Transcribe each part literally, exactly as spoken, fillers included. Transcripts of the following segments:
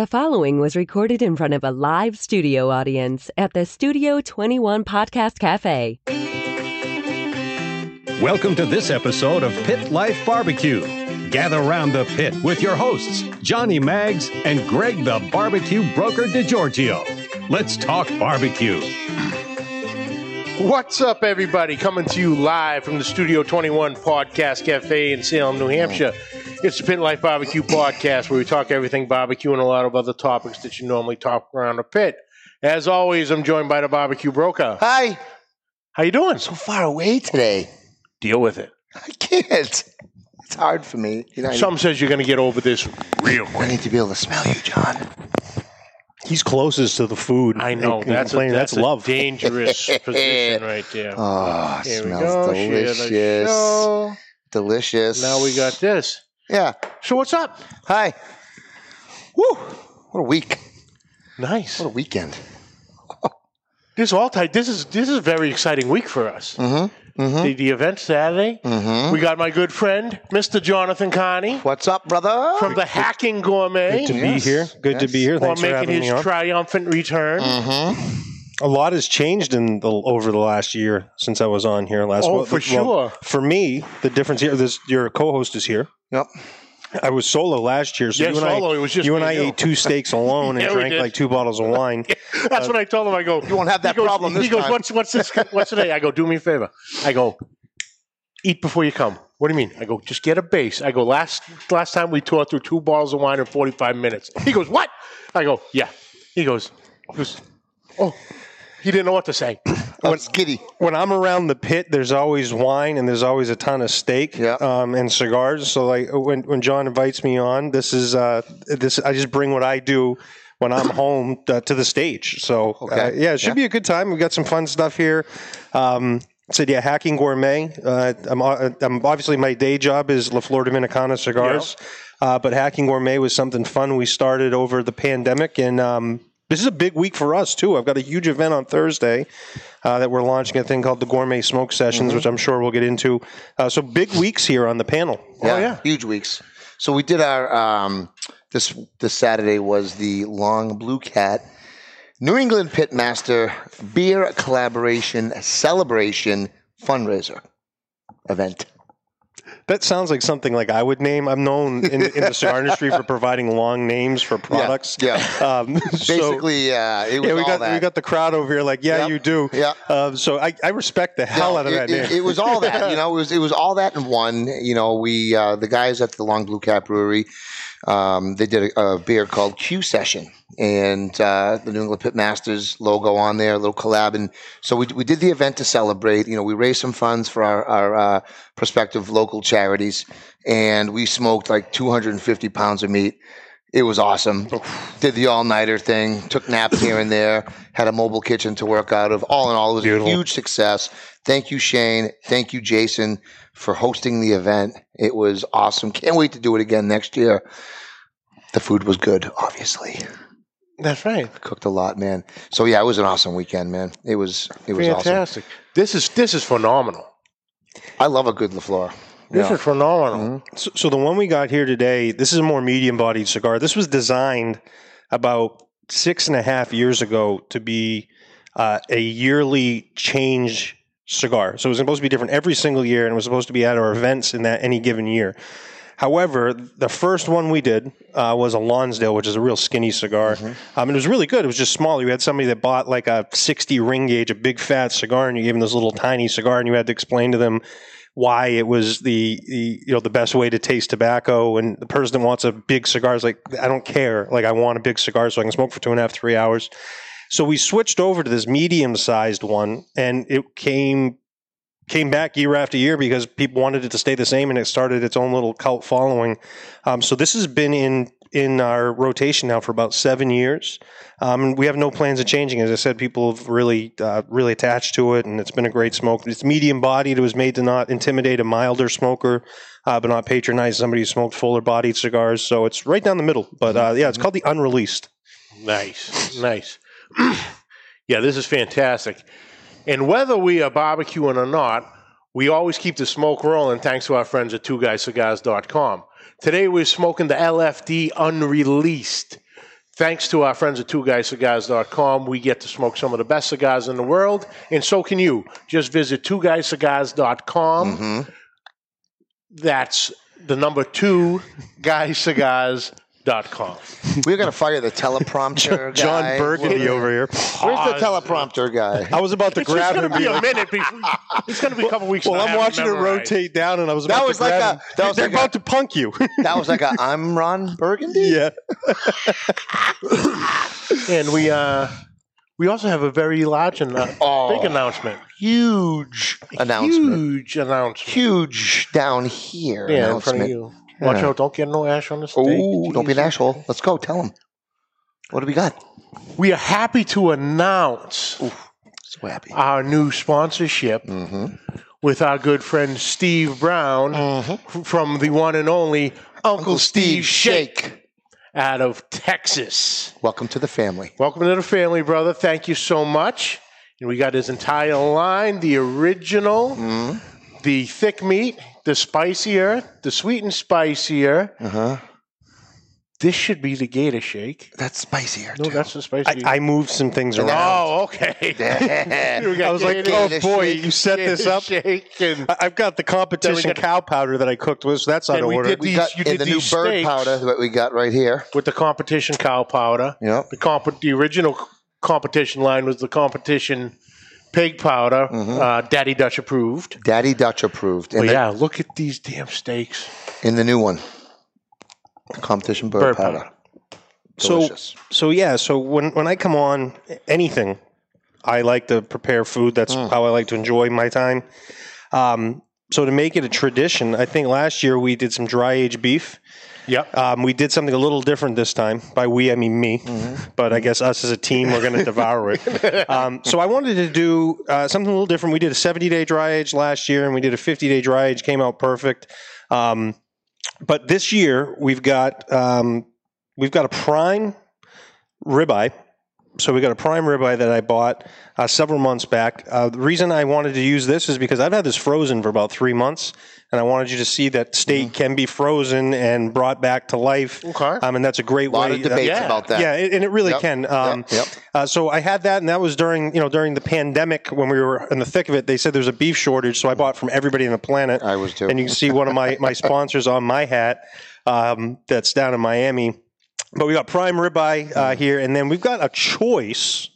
The following was recorded in front of a live studio audience at the Studio twenty-one Podcast Cafe. Welcome to this episode of Pit Life Barbecue. Gather round the pit with your hosts, Johnny Maggs and Greg the Barbecue Broker DiGiorgio. Let's talk barbecue. What's up, everybody? Coming to you live from the Studio twenty-one Podcast Cafe in Salem, New Hampshire. It's the Pit Life Barbecue Podcast, where we talk everything barbecue and a lot of other topics that you normally talk around a pit. As always, I'm joined by the Barbecue Broker. Hi. How you doing? I'm so far away today. Deal with it. I can't. It's hard for me. You know, Some I need- says you're going to get over this real quick. I need to be able to smell you, John. He's closest to the food. I know. That's, a, that's, that's a love. Dangerous position right there. Oh, here smells we go. Delicious. Delicious. Now we got this. Yeah. So what's up? Hi. Woo. What a week. Nice. What a weekend. This all tight. This is this is a very exciting week for us. Mm-hmm. Mm-hmm. The, the event Saturday. Mm-hmm. We got my good friend, Mister Jonathan Carney. What's up, brother? From the Hacking Gourmet. Good to yes. be here. Good yes. to be here. Thanks for having me on. Or making his triumphant return. Mm-hmm. A lot has changed in the, over the last year since I was on here last week. Oh, well, for well, sure. For me, the difference here, this, your co-host is here. Yep. I was solo last year, so yeah, you and solo, I, it was just you and I ate two steaks alone and yeah, drank like two bottles of wine. That's uh, what I told him. I go, you won't have that he goes, problem this he goes, time. What's, what's this? What's today? I go, do me a favor. I go, eat before you come. What do you mean? I go, just get a base. I go, last last time we tore through two bottles of wine in forty-five minutes. He goes, what? I go, yeah. He goes, he goes oh. He didn't know what to say. When, giddy. When I'm around the pit, there's always wine and there's always a ton of steak yeah. um, and cigars. So, like when, when John invites me on, this is uh, this. I just bring what I do when I'm home uh, to the stage. So, okay. uh, yeah, it should yeah. be a good time. We've got some fun stuff here. Um, said, yeah, Hacking Gourmet. Uh, I'm, I'm obviously my day job is La Flor Dominicana cigars, yeah. uh, but Hacking Gourmet was something fun we started over the pandemic and. Um, This is a big week for us, too. I've got a huge event on Thursday uh, that we're launching a thing called the Gourmet Smoke Sessions, mm-hmm. which I'm sure we'll get into. Uh, so big weeks here on the panel. Yeah, oh, yeah. Huge weeks. So we did our um, – this this Saturday was the Long Blue Cat New England Pit Master Beer Collaboration Celebration Fundraiser event. That sounds like something like I would name. I'm known in, in the cigar industry for providing long names for products. Yeah, yeah. Um, basically, so, yeah. It was yeah, we all got that. We got the crowd over here like, yeah, yep. you do. Yeah. Um, so I, I respect the hell yeah, out of it, that name. It, it was all that, you know. It was it was all that in one. You know, we uh, the guys at the Long Blue Cap Brewery, um, they did a, a beer called Q Session, and uh, the New England Pit Masters logo on there, a little collab, and so we we did the event to celebrate. You know, we raised some funds for our our uh, prospective local charities, and we smoked like two hundred fifty pounds of meat. It was awesome. Did the all-nighter thing, took naps here and there, had a mobile kitchen to work out of. All in all, it was Beautiful. a huge success. Thank you, Shane. Thank you, Jason, for hosting the event. It was awesome. Can't wait to do it again next year. The food was good, obviously. That's right. Cooked a lot, man. So yeah, it was an awesome weekend, man. It was it was fantastic. Awesome. This is this is phenomenal. I love a good La Flor. This yeah. is phenomenal. Mm-hmm. So, so the one we got here today, this is a more medium-bodied cigar. This was designed about six and a half years ago to be uh, a yearly change cigar. So it was supposed to be different every single year, and it was supposed to be at our events in that any given year. However, the first one we did uh, was a Lonsdale, which is a real skinny cigar. Mm-hmm. Um, and it was really good. It was just smaller. We had somebody that bought like a sixty ring gauge, a big fat cigar, and you gave them this little tiny cigar, and you had to explain to them why it was the, the you know the best way to taste tobacco. And the person that wants a big cigar is like, I don't care. Like, I want a big cigar so I can smoke for two and a half, three hours. So we switched over to this medium-sized one, and it came... Came back year after year because people wanted it to stay the same, and it started its own little cult following. Um, so this has been in in our rotation now for about seven years. Um, and we have no plans of changing. As I said, people have really uh, really attached to it, and it's been a great smoke. It's medium-bodied. It was made to not intimidate a milder smoker, uh, but not patronize somebody who smoked fuller-bodied cigars. So it's right down the middle. But, uh, yeah, it's called the Unreleased. Nice. Nice. Yeah, this is fantastic. And whether we are barbecuing or not, we always keep the smoke rolling thanks to our friends at two guys cigars dot com. Today we're smoking the L F D unreleased. Thanks to our friends at Two Guys Cigars dot com, we get to smoke some of the best cigars in the world, and so can you. Just visit Two Guys Cigars dot com. Mm-hmm. That's the number two, guys cigars dot com. We're going to fire the teleprompter guy. John Burgundy over here. Where's the teleprompter guy? I was about to it's grab him. It's going to be a minute. Before, it's going to be a couple weeks. Well, I'm watching it rotate down, and I was about that was to like grab a, that was They're like about a, to punk you. That was like a, I'm Ron Burgundy? Yeah. And we uh, we also have a very large and uh, oh. big announcement. Huge announcement. Huge announcement. Huge down here yeah, in front of you. Watch yeah. out. Don't get no ash on the steak. Oh, don't be an asshole. Let's go. Tell them. What do we got? We are happy to announce Oof, so happy. our new sponsorship mm-hmm. with our good friend Steve Brown mm-hmm. from the one and only Uncle, Uncle Steve Shake. Shake out of Texas. Welcome to the family. Welcome to the family, brother. Thank you so much. And we got his entire line, the original, mm-hmm. the thick meat, the spicier, the sweet and spicier. Uh-huh. This should be the Gator Shake. That's spicier, No, too. that's the spicier. I, I moved some things around. Oh, okay. I was like, oh, Gator boy, shake, you set Gator this up. And I've got the competition got, cow powder that I cooked with, so that's out of order. Did these, we got, you did the new bird powder that we got right here. With the competition cow powder. Yep. The, comp- the original competition line was the competition pig powder, mm-hmm. uh, Daddy Dutch approved. Daddy Dutch approved. And but the, yeah, look at these damn steaks. In the new one, competition bird, bird powder. powder. Delicious. So, so yeah, so when, when I come on anything, I like to prepare food. That's mm. how I like to enjoy my time. Um, so to make it a tradition, I think last year we did some dry aged beef. Yep. Um, we did something a little different this time. By we, I mean me. Mm-hmm. But I guess us as a team, we're going to devour it. Um, so I wanted to do uh, something a little different. We did a seventy-day dry age last year, and we did a fifty-day dry age. Came out perfect. Um, but this year, we've got um, we've got a prime ribeye. So we got a prime ribeye that I bought uh, several months back. Uh, the reason I wanted to use this is because I've had this frozen for about three months, and I wanted you to see that steak mm. can be frozen and brought back to life. Okay. Um, and that's a great way. A lot way, of debates uh, yeah. about that. Yeah, it, and it really yep. can. Um, yep. Yep. Uh, so I had that, and that was during you know during the pandemic when we were in the thick of it. They said there was a beef shortage, so I bought from everybody on the planet. I was too. And you can see one of my, my sponsors on my hat um, that's down in Miami. But we got prime ribeye uh, here, and then we've got a choice,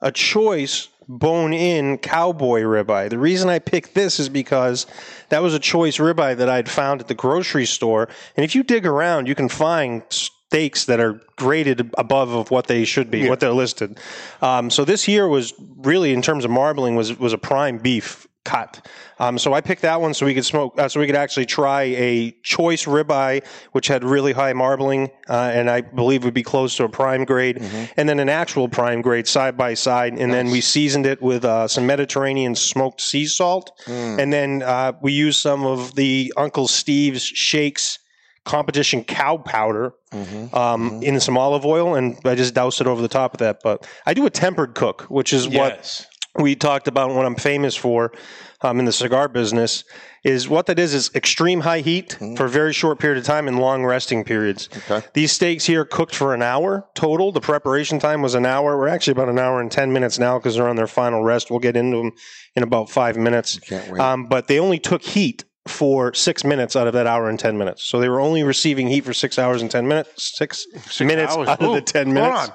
a choice bone-in cowboy ribeye. The reason I picked this is because that was a choice ribeye that I'd found at the grocery store. And if you dig around, you can find steaks that are graded above of what they should be, yeah. what they're listed. Um, so this here was really, in terms of marbling, was was a prime beef cut. Um, so I picked that one so we could smoke, uh, so we could actually try a choice ribeye, which had really high marbling, uh, and I believe would be close to a prime grade, mm-hmm. and then an actual prime grade side by side. And nice. Then we seasoned it with uh, some Mediterranean smoked sea salt, mm. and then uh, we used some of the Uncle Steve's Shake's competition cow powder mm-hmm. Um, mm-hmm. in some olive oil, and I just doused it over the top of that. But I do a tempered cook, which is yes. what. We talked about what I'm famous for um, in the cigar business is what that is, is extreme high heat mm-hmm. for a very short period of time and long resting periods. Okay. These steaks here cooked for an hour total. The preparation time was an hour. We're actually about an hour and ten minutes now because they're on their final rest. We'll get into them in about five minutes. Can't wait. Um, but they only took heat for six minutes out of that hour and ten minutes. So they were only receiving heat for six hours and ten minutes, six, six minutes hours. out Ooh, of the ten minutes.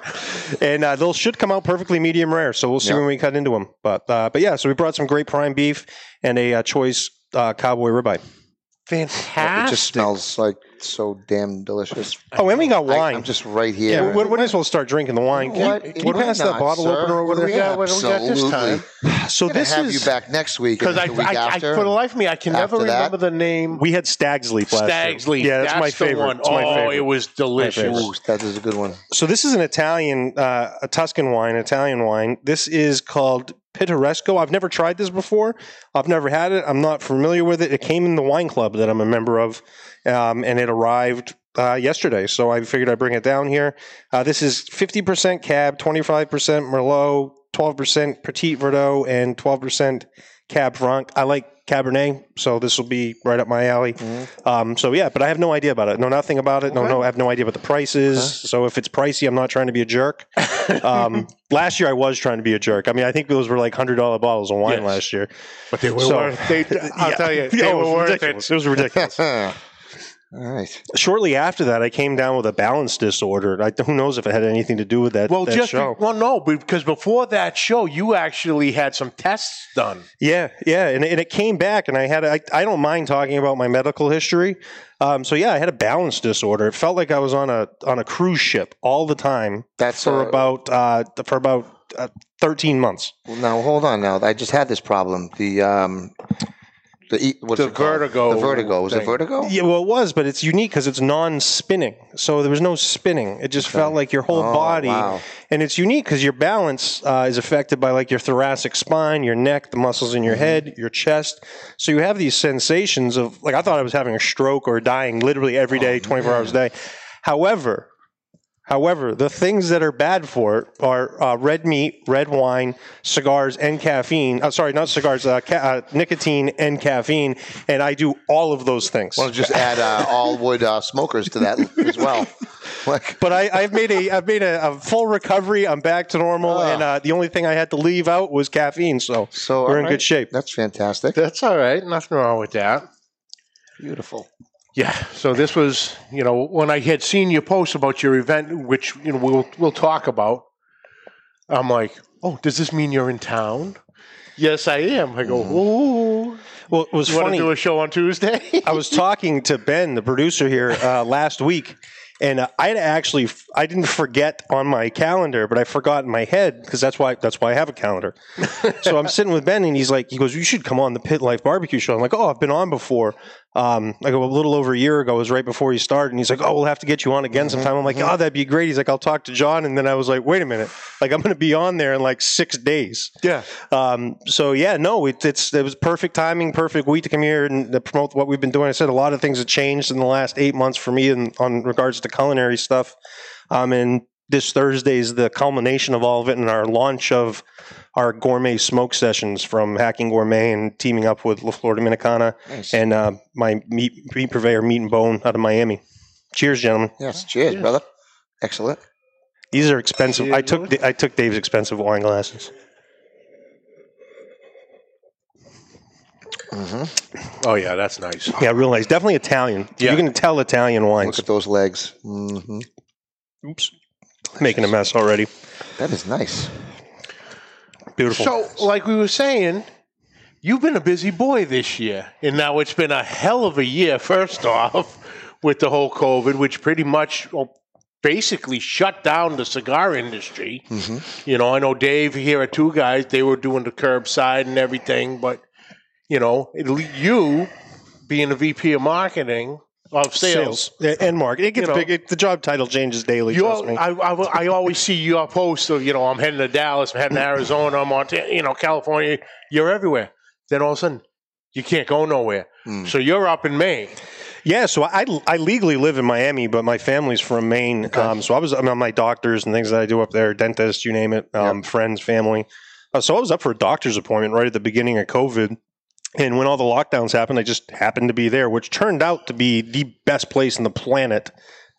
And uh, those should come out perfectly medium rare. So we'll see yeah. when we cut into them. But uh, but yeah, so we brought some great prime beef and a uh, choice uh, cowboy ribeye. Fantastic. It just smells like so damn delicious. Oh, and we got wine. I, I'm just right here. Yeah, we might as well start drinking the wine. What? Can you, can you pass that bottle sir? opener over there? Yeah, what do we got this time? So I'm this have is, you back next week. Because I, week I, I, for the life of me, I can after never that, remember the name. We had Stag's Leap last Stag's Leap. Yeah, that's, that's my favorite. One. That's my oh, favorite. It was delicious. Ooh, that is a good one. So this is an Italian, uh, a Tuscan wine, Italian wine. This is called Pittoresco. I've never tried this before. I've never had it. I'm not familiar with it. It came in the wine club that I'm a member of, um, and it arrived uh, yesterday. So I figured I'd bring it down here. Uh, this is fifty percent Cab, twenty-five percent Merlot, twelve percent Petit Verdot, and twelve percent Cab Franc. I like Cabernet, so this will be right up my alley. Mm-hmm. Um, so yeah, but I have no idea about it. Know nothing about it. Okay. No, no, I have no idea what the price is. Uh-huh. So if it's pricey, I'm not trying to be a jerk. Um, last year I was trying to be a jerk. I mean, I think those were like hundred dollar bottles of wine yes. last year, but they were. So, worth they, I'll yeah, tell you, they yeah, were it worth ridiculous. It. It was ridiculous. All right. Shortly after that, I came down with a balance disorder. I, who knows if it had anything to do with that, well, that just, show. Well, no, because before that show, you actually had some tests done. Yeah, yeah, and, and it came back, and I had I, I don't mind talking about my medical history. Um, so, yeah, I had a balance disorder. It felt like I was on a on a cruise ship all the time That's for a, about uh, for about uh, thirteen months. Well, now, hold on now. I just had this problem. The... Um The, what's the vertigo. The vertigo. Was thing. It vertigo? Yeah, well, it was, but it's unique because it's non-spinning. So there was no spinning. It just okay. felt like your whole oh, body. Wow. And it's unique because your balance uh, is affected by like your thoracic spine, your neck, the muscles in your mm-hmm. head, your chest. So you have these sensations of, like, I thought I was having a stroke or dying literally every day, oh, twenty-four man. hours a day. However... However, the things that are bad for it are uh, red meat, red wine, cigars, and caffeine. I'm uh, sorry, not cigars, uh, ca- uh, nicotine and caffeine. And I do all of those things. Well, just add uh, all wood uh, smokers to that as well. Like. But I, I've made a I've made a, a full recovery. I'm back to normal, uh, and uh, the only thing I had to leave out was caffeine. So, so we're in right. good shape. That's fantastic. That's all right. Nothing wrong with that. Beautiful. Yeah, so this was, you know, when I had seen your post about your event, which, you know, we'll we'll talk about, I'm like, oh, does this mean you're in town? Yes, I am. I go, ooh. Well, it was you funny. Want to do a show on Tuesday? I was talking to Ben, the producer here, uh, last week, and uh, I had actually, I didn't forget on my calendar, but I forgot in my head, because that's why that's why I have a calendar. So I'm sitting with Ben, and he's like, he goes, you should come on the Pit Life Barbecue Show. I'm like, oh, I've been on before. Um, like a little over a year ago, it was right before he started, and he's like, oh, we'll have to get you on again sometime. I'm like, oh, that'd be great. He's like, I'll talk to John. And then I was like, wait a minute, like, I'm going to be on there in like six days. Yeah. Um, so yeah, no, it, it's, it was perfect timing, perfect week to come here and to promote what we've been doing. I said a lot of things have changed in the last eight months for me in on regards to culinary stuff. Um, and this Thursday is the culmination of all of it and our launch of our gourmet smoke sessions from Hacking Gourmet and teaming up with La Flor Dominicana nice. and uh, my meat, meat purveyor, Meat and Bone, out of Miami. Cheers, gentlemen. Yes, cheers, cheers. brother. Excellent. These are expensive. Cheers, I took D- I took Dave's expensive wine glasses. Mm-hmm. Oh, yeah, that's nice. Yeah, I realize. Definitely Italian. Yeah. You can tell Italian wines. Look at those legs. Mm-hmm. Oops. Making a mess already. That is nice. Beautiful. So, like we were saying, you've been a busy boy this year. And now it's been a hell of a year, first off, with the whole COVID, which pretty much well, basically shut down the cigar industry. Mm-hmm. You know, I know Dave here at Two Guys, they were doing the curbside and everything. But, you know, it, you being the V P of marketing... Of sales. sales and marketing. It gets you know, big. It, the job title changes daily. Trust me. I, I, I always see your posts of, you know, I'm heading to Dallas, I'm heading to Arizona, Montana, you know, California. You're everywhere. Then all of a sudden, you can't go nowhere. Mm. So you're up in Maine. Yeah, so I, I legally live in Miami, but my family's from Maine. Okay. Um, so I was, I mean, my doctors and things that I do up there, dentists, you name it, um, yep. friends, family. Uh, so I was up for a doctor's appointment right at the beginning of COVID. And when all the lockdowns happened, I just happened to be there, which turned out to be the best place on the planet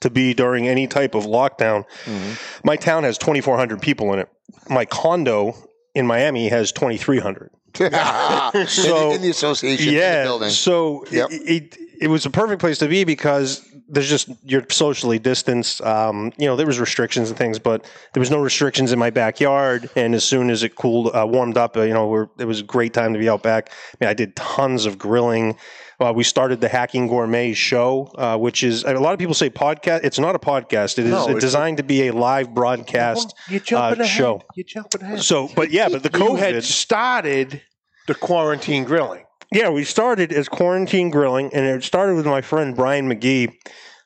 to be during any type of lockdown. Mm-hmm. My town has twenty-four hundred people in it. My condo in Miami has twenty-three hundred. So in, in the association, yeah. In the building. So yep. it, it it was a perfect place to be because there's just you're socially distanced. Um, you know, there was restrictions and things, but there was no restrictions in my backyard. And as soon as it cooled, uh, warmed up, you know, we're, it was a great time to be out back. I mean, I did tons of grilling. Uh, we started the Hacking Gourmet show, uh, which is a lot of people say podcast. It's not a podcast. It is no, it's designed to be a live broadcast you're jumping uh, ahead. show. You're jumping ahead. So, but yeah, but the COVID you had started the Quarantine Grilling. Yeah, we started as Quarantine Grilling, and it started with my friend Brian McGee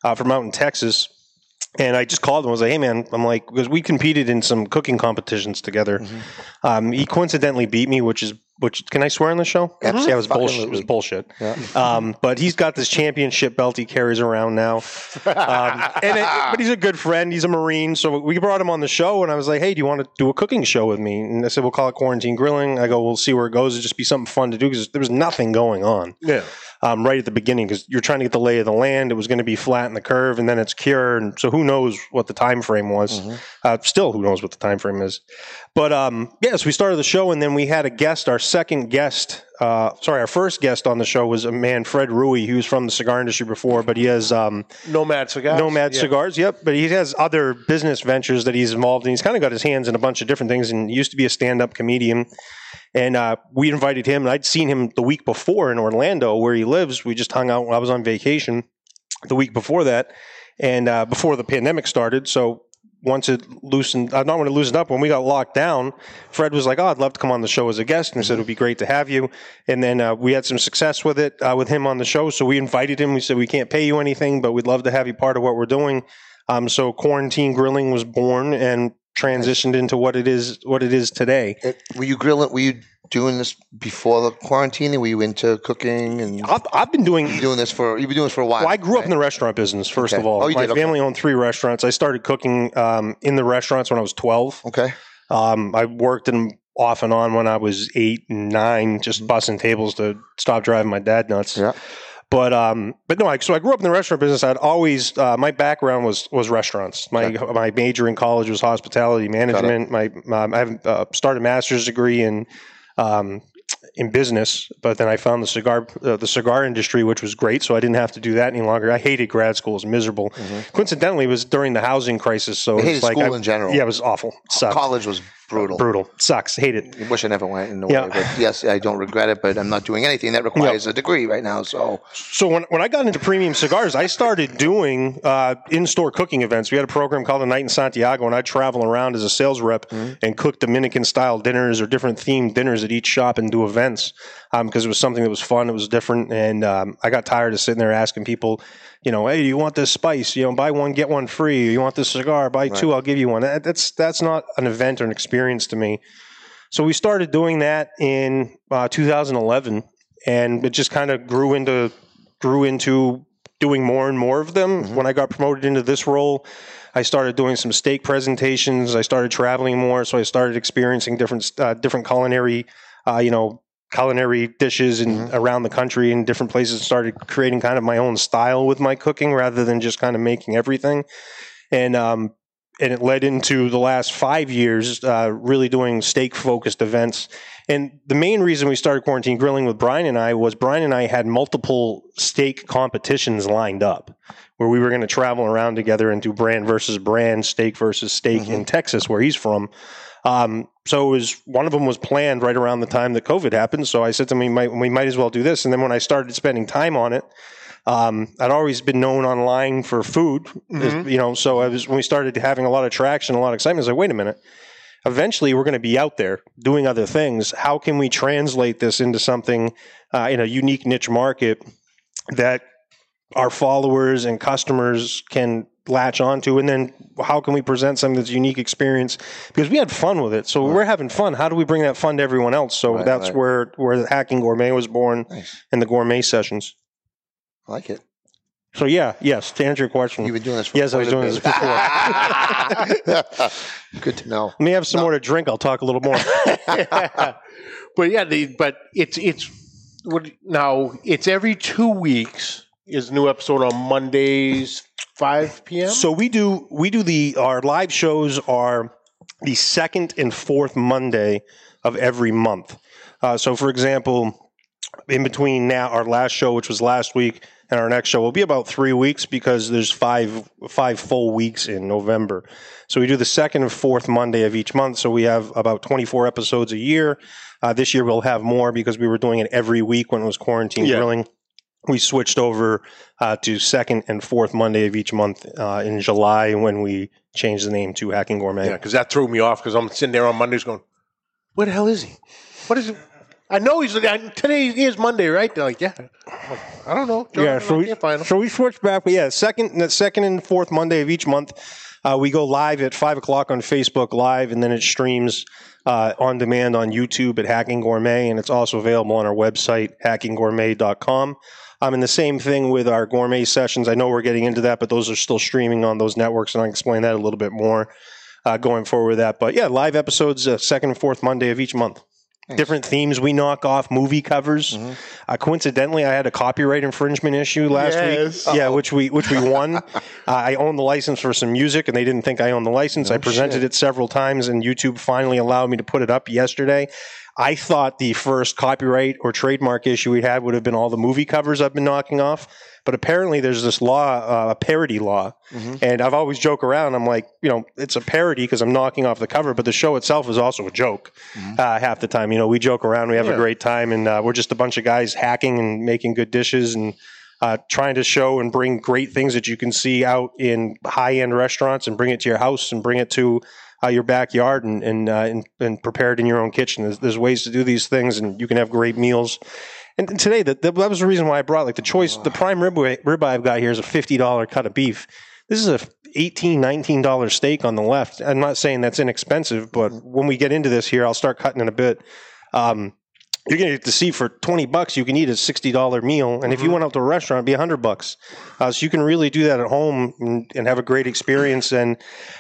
uh, from out in Texas. And I just called him. I was like, hey, man, I'm like, because we competed in some cooking competitions together. Mm-hmm. Um, he coincidentally beat me, which is which can I swear on the show? Yeah, see, I was bullshit. It was bullshit. Yeah. Um, but he's got this championship belt he carries around now. Um, and it, but he's a good friend. He's a Marine. So we brought him on the show, and I was like, hey, do you want to do a cooking show with me? And I said, we'll call it Quarantine Grilling. I go, we'll see where it goes. It'll just be something fun to do because there was nothing going on. Yeah. Um, right at the beginning, because you're trying to get the lay of the land. It was going to be flat in the curve, and then it's cured. And so who knows what the time frame was? Mm-hmm. Uh, still, who knows what the time frame is? But um, yes, yeah, so we started the show, and then we had a guest, our second guest, uh, sorry, our first guest on the show was a man, Fred Rui, who's from the cigar industry before, but he has um, Nomad Cigars. Nomad yeah. Cigars, yep. But he has other business ventures that he's involved in. He's kind of got his hands in a bunch of different things, and he used to be a stand-up comedian. And uh, we invited him, and I'd seen him the week before in Orlando, where he lives. We just hung out when I was on vacation the week before that, and uh, before the pandemic started. So once it loosened, I'm not going to loosen up. When we got locked down, Fred was like, oh, I'd love to come on the show as a guest. And we said, it would be great to have you. And then uh, we had some success with it, uh, with him on the show. So we invited him. We said, we can't pay you anything, but we'd love to have you part of what we're doing. Um, so Quarantine Grilling was born and transitioned into what it is, what it is today. It, were you grilling? Were you doing this before the quarantine? And were you into cooking? And I've, I've been doing you've doing this for you've been doing this for a while. Well, I grew right? up in the restaurant business. First okay. of all, oh, my did? family okay. owned three restaurants. I started cooking um, in the restaurants when I was twelve. Okay, um, I worked in off and on when I was eight and nine, just mm-hmm. bussing tables to stop driving my dad nuts. Yeah. But um, but no, I, so I grew up in the restaurant business. I'd always uh, my background was was restaurants. My okay. my major in college was hospitality management. My, my I have uh, started a master's degree in um, in business, but then I found the cigar uh, the cigar industry, which was great. So I didn't have to do that any longer. I hated grad school; it was miserable. Mm-hmm. Coincidentally, it was during the housing crisis. So I hated it's like school I, in general. Yeah, it was awful. It sucked. College was brutal. Brutal. Sucks. Hate it. I wish I never went in a yeah. way. But yes, I don't regret it, but I'm not doing anything that requires yeah. a degree right now. So so when when I got into premium cigars, I started doing uh, in-store cooking events. We had a program called A Night in Santiago, and I'd travel around as a sales rep mm-hmm. and cook Dominican-style dinners or different themed dinners at each shop and do events because um, it was something that was fun. It was different. And um, I got tired of sitting there asking people, you know, hey, do you want this spice? You know, buy one, get one free. You want this cigar? Buy right. two, I'll give you one. That, that's that's not an event or an experience to me. So we started doing that in uh, two thousand eleven, and it just kind of grew into grew into doing more and more of them. Mm-hmm. When I got promoted into this role, I started doing some steak presentations. I started traveling more, so I started experiencing different uh, different culinary, uh, you know. culinary dishes and mm-hmm. around the country in different places, started creating kind of my own style with my cooking rather than just kind of making everything. And, um, and it led into the last five years, uh, really doing steak focused events. And the main reason we started Quarantine Grilling with Brian and I was Brian and I had multiple steak competitions lined up where we were going to travel around together and do brand versus brand, steak versus steak mm-hmm. in Texas, where he's from. Um, so it was, one of them was planned right around the time that COVID happened. So I said to him, we might, we might as well do this. And then when I started spending time on it, um, I'd always been known online for food, mm-hmm. you know, so I was, when we started having a lot of traction, a lot of excitement, I was like, wait a minute, eventually we're going to be out there doing other things. How can we translate this into something, uh, in a unique niche market that our followers and customers can latch onto, and then how can we present something that's a unique experience? Because we had fun with it, so right. we're having fun. How do we bring that fun to everyone else? So right, that's right. where where the Hacking Gourmet was born, nice. And the Gourmet Sessions. I like it. So yeah, yes. To answer your question, you've been doing this. For yes, I was doing this before. Good to know. Let me have some no. more to drink. I'll talk a little more. yeah. But yeah, the, but it's it's what now? It's every two weeks. Is new episode on Mondays. five p.m. So we do we do the our live shows are the second and fourth Monday of every month. Uh, so for example, in between now our last show, which was last week, and our next show will be about three weeks because there's five five full weeks in November. So we do the second and fourth Monday of each month. So we have about twenty-four episodes a year. Uh, this year we'll have more because we were doing it every week when it was Quarantine yeah. Grilling. We switched over uh, to second and fourth Monday of each month uh, in July when we changed the name to Hacking Gourmet. Yeah, because that threw me off because I'm sitting there on Mondays going, where the hell is he? What is it? I know he's – today is Monday, right? They're like, yeah. Like, I don't know. Jonathan, yeah, so we, I can't find him. So we switched back. But yeah, second, second and fourth Monday of each month. Uh, we go live at five o'clock on Facebook Live, and then it streams uh, on demand on YouTube at Hacking Gourmet, and it's also available on our website, hacking gourmet dot com. Um, and the same thing with our gourmet sessions. I know we're getting into that, but those are still streaming on those networks, and I can explain that a little bit more uh, going forward with that. But, yeah, live episodes, uh, second and fourth Monday of each month. Thanks. Different themes we knock off, movie covers. Mm-hmm. Uh, coincidentally, I had a copyright infringement issue last yes. week. Uh-oh. Yeah, which we which we won. uh, I owned the license for some music, and they didn't think I owned the license. Oh, I presented shit. it several times, and YouTube finally allowed me to put it up yesterday. I thought the first copyright or trademark issue we had would have been all the movie covers I've been knocking off. But apparently there's this law, a uh, parody law, mm-hmm. and I've always joke around. I'm like, you know, it's a parody because I'm knocking off the cover, but the show itself is also a joke mm-hmm. uh, half the time. You know, we joke around, we have yeah. a great time, and uh, we're just a bunch of guys hacking and making good dishes and uh, trying to show and bring great things that you can see out in high-end restaurants and bring it to your house and bring it to uh, your backyard and and, uh, and and prepare it in your own kitchen. There's, there's ways to do these things, and you can have great meals. And today, the, the, that was the reason why I brought, like, the choice, the prime rib, ribeye I've got here is a fifty dollar cut of beef. This is a eighteen, nineteen dollar steak on the left. I'm not saying that's inexpensive, but when we get into this here, I'll start cutting in a bit. Um, you're going to get to see for twenty bucks, you can eat a sixty dollar meal. And mm-hmm. if you went out to a restaurant, it'd be one hundred bucks. Uh, so you can really do that at home and, and have a great experience. And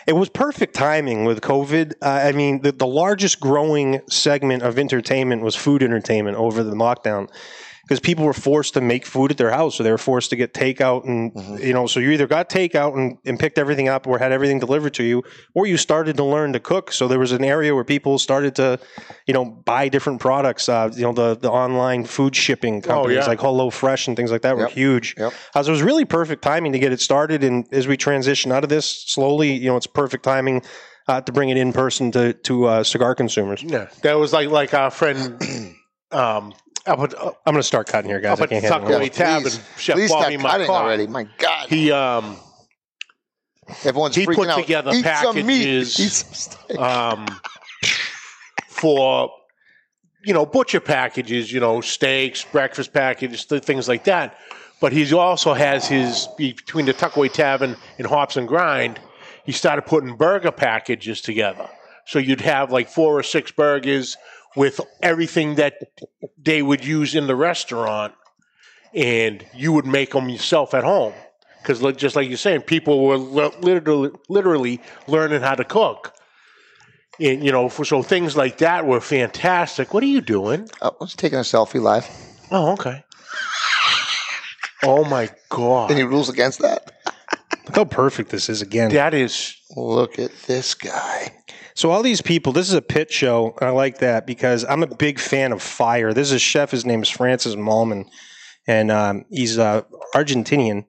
it was perfect timing with COVID. Uh, I mean, the, the largest growing segment of entertainment was food entertainment over the lockdown, because people were forced to make food at their house, or they were forced to get takeout. And, mm-hmm. you know, so you either got takeout and, and picked everything up or had everything delivered to you, or you started to learn to cook. So there was an area where people started to, you know, buy different products. Uh, you know, the, the online food shipping companies oh, yeah. like HelloFresh and things like that yep. were huge. Yep. Uh, so it was really perfect timing to get it started. And as we transition out of this slowly, you know, it's perfect timing uh, to bring it in person to, to uh, cigar consumers. Yeah. That was like, like our friend... um, Put, uh, I'm going to start cutting here, guys. I can't handle it. Yeah, please, Chef please stop my cutting car. already. My God. He, um, Everyone's he freaking put out. together Eat packages um, for, you know, butcher packages, you know, steaks, breakfast packages, th- things like that. But he also has his, between the Tuckaway Tavern and Hops and Grind, he started putting burger packages together. So you'd have like four or six burgers with everything that they would use in the restaurant, and you would make them yourself at home. Because just like you're saying, people were literally, literally learning how to cook. And, you know, so things like that were fantastic. What are you doing? I was taking a selfie live. Oh, okay. Oh, my God. Any rules against that? Look how perfect this is again. That is. Look at this guy. So all these people, this is a pit show, and I like that because I'm a big fan of fire. This is a chef. His name is Francis Mallmann, and um, he's uh, Argentinian,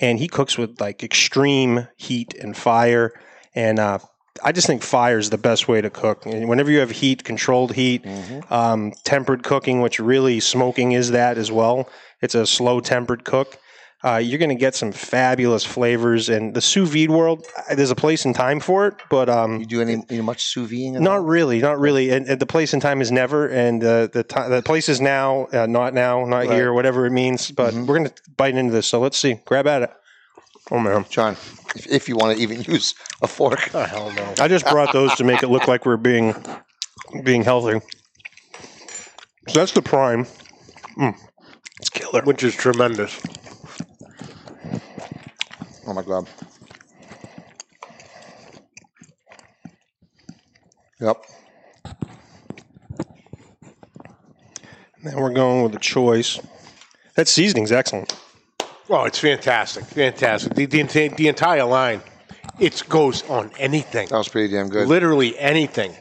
and he cooks with like extreme heat and fire. And uh, I just think fire is the best way to cook. And whenever you have heat, controlled heat, mm-hmm. um, tempered cooking, which really smoking is that as well. It's a slow tempered cook. Uh, you're going to get some fabulous flavors. And the sous vide world, there's a place and time for it. But um, you do any you know, much sous vide? Not really, not really. And, and the place and time is never. And uh, the time, the place is now, uh, not now, not right. here, whatever it means. But mm-hmm. we're going to bite into this. So let's see. Grab at it. Oh man, John, if, if you want to even use a fork, oh, hell no. I just brought those to make it look like we're being being healthy. So that's the prime. Mm. It's killer, which is tremendous. Oh, my God. Yep. And then we're going with a choice. That seasoning's excellent. Oh, it's fantastic. Fantastic. The, the, the entire line, it goes on anything. That was pretty damn good. Literally anything.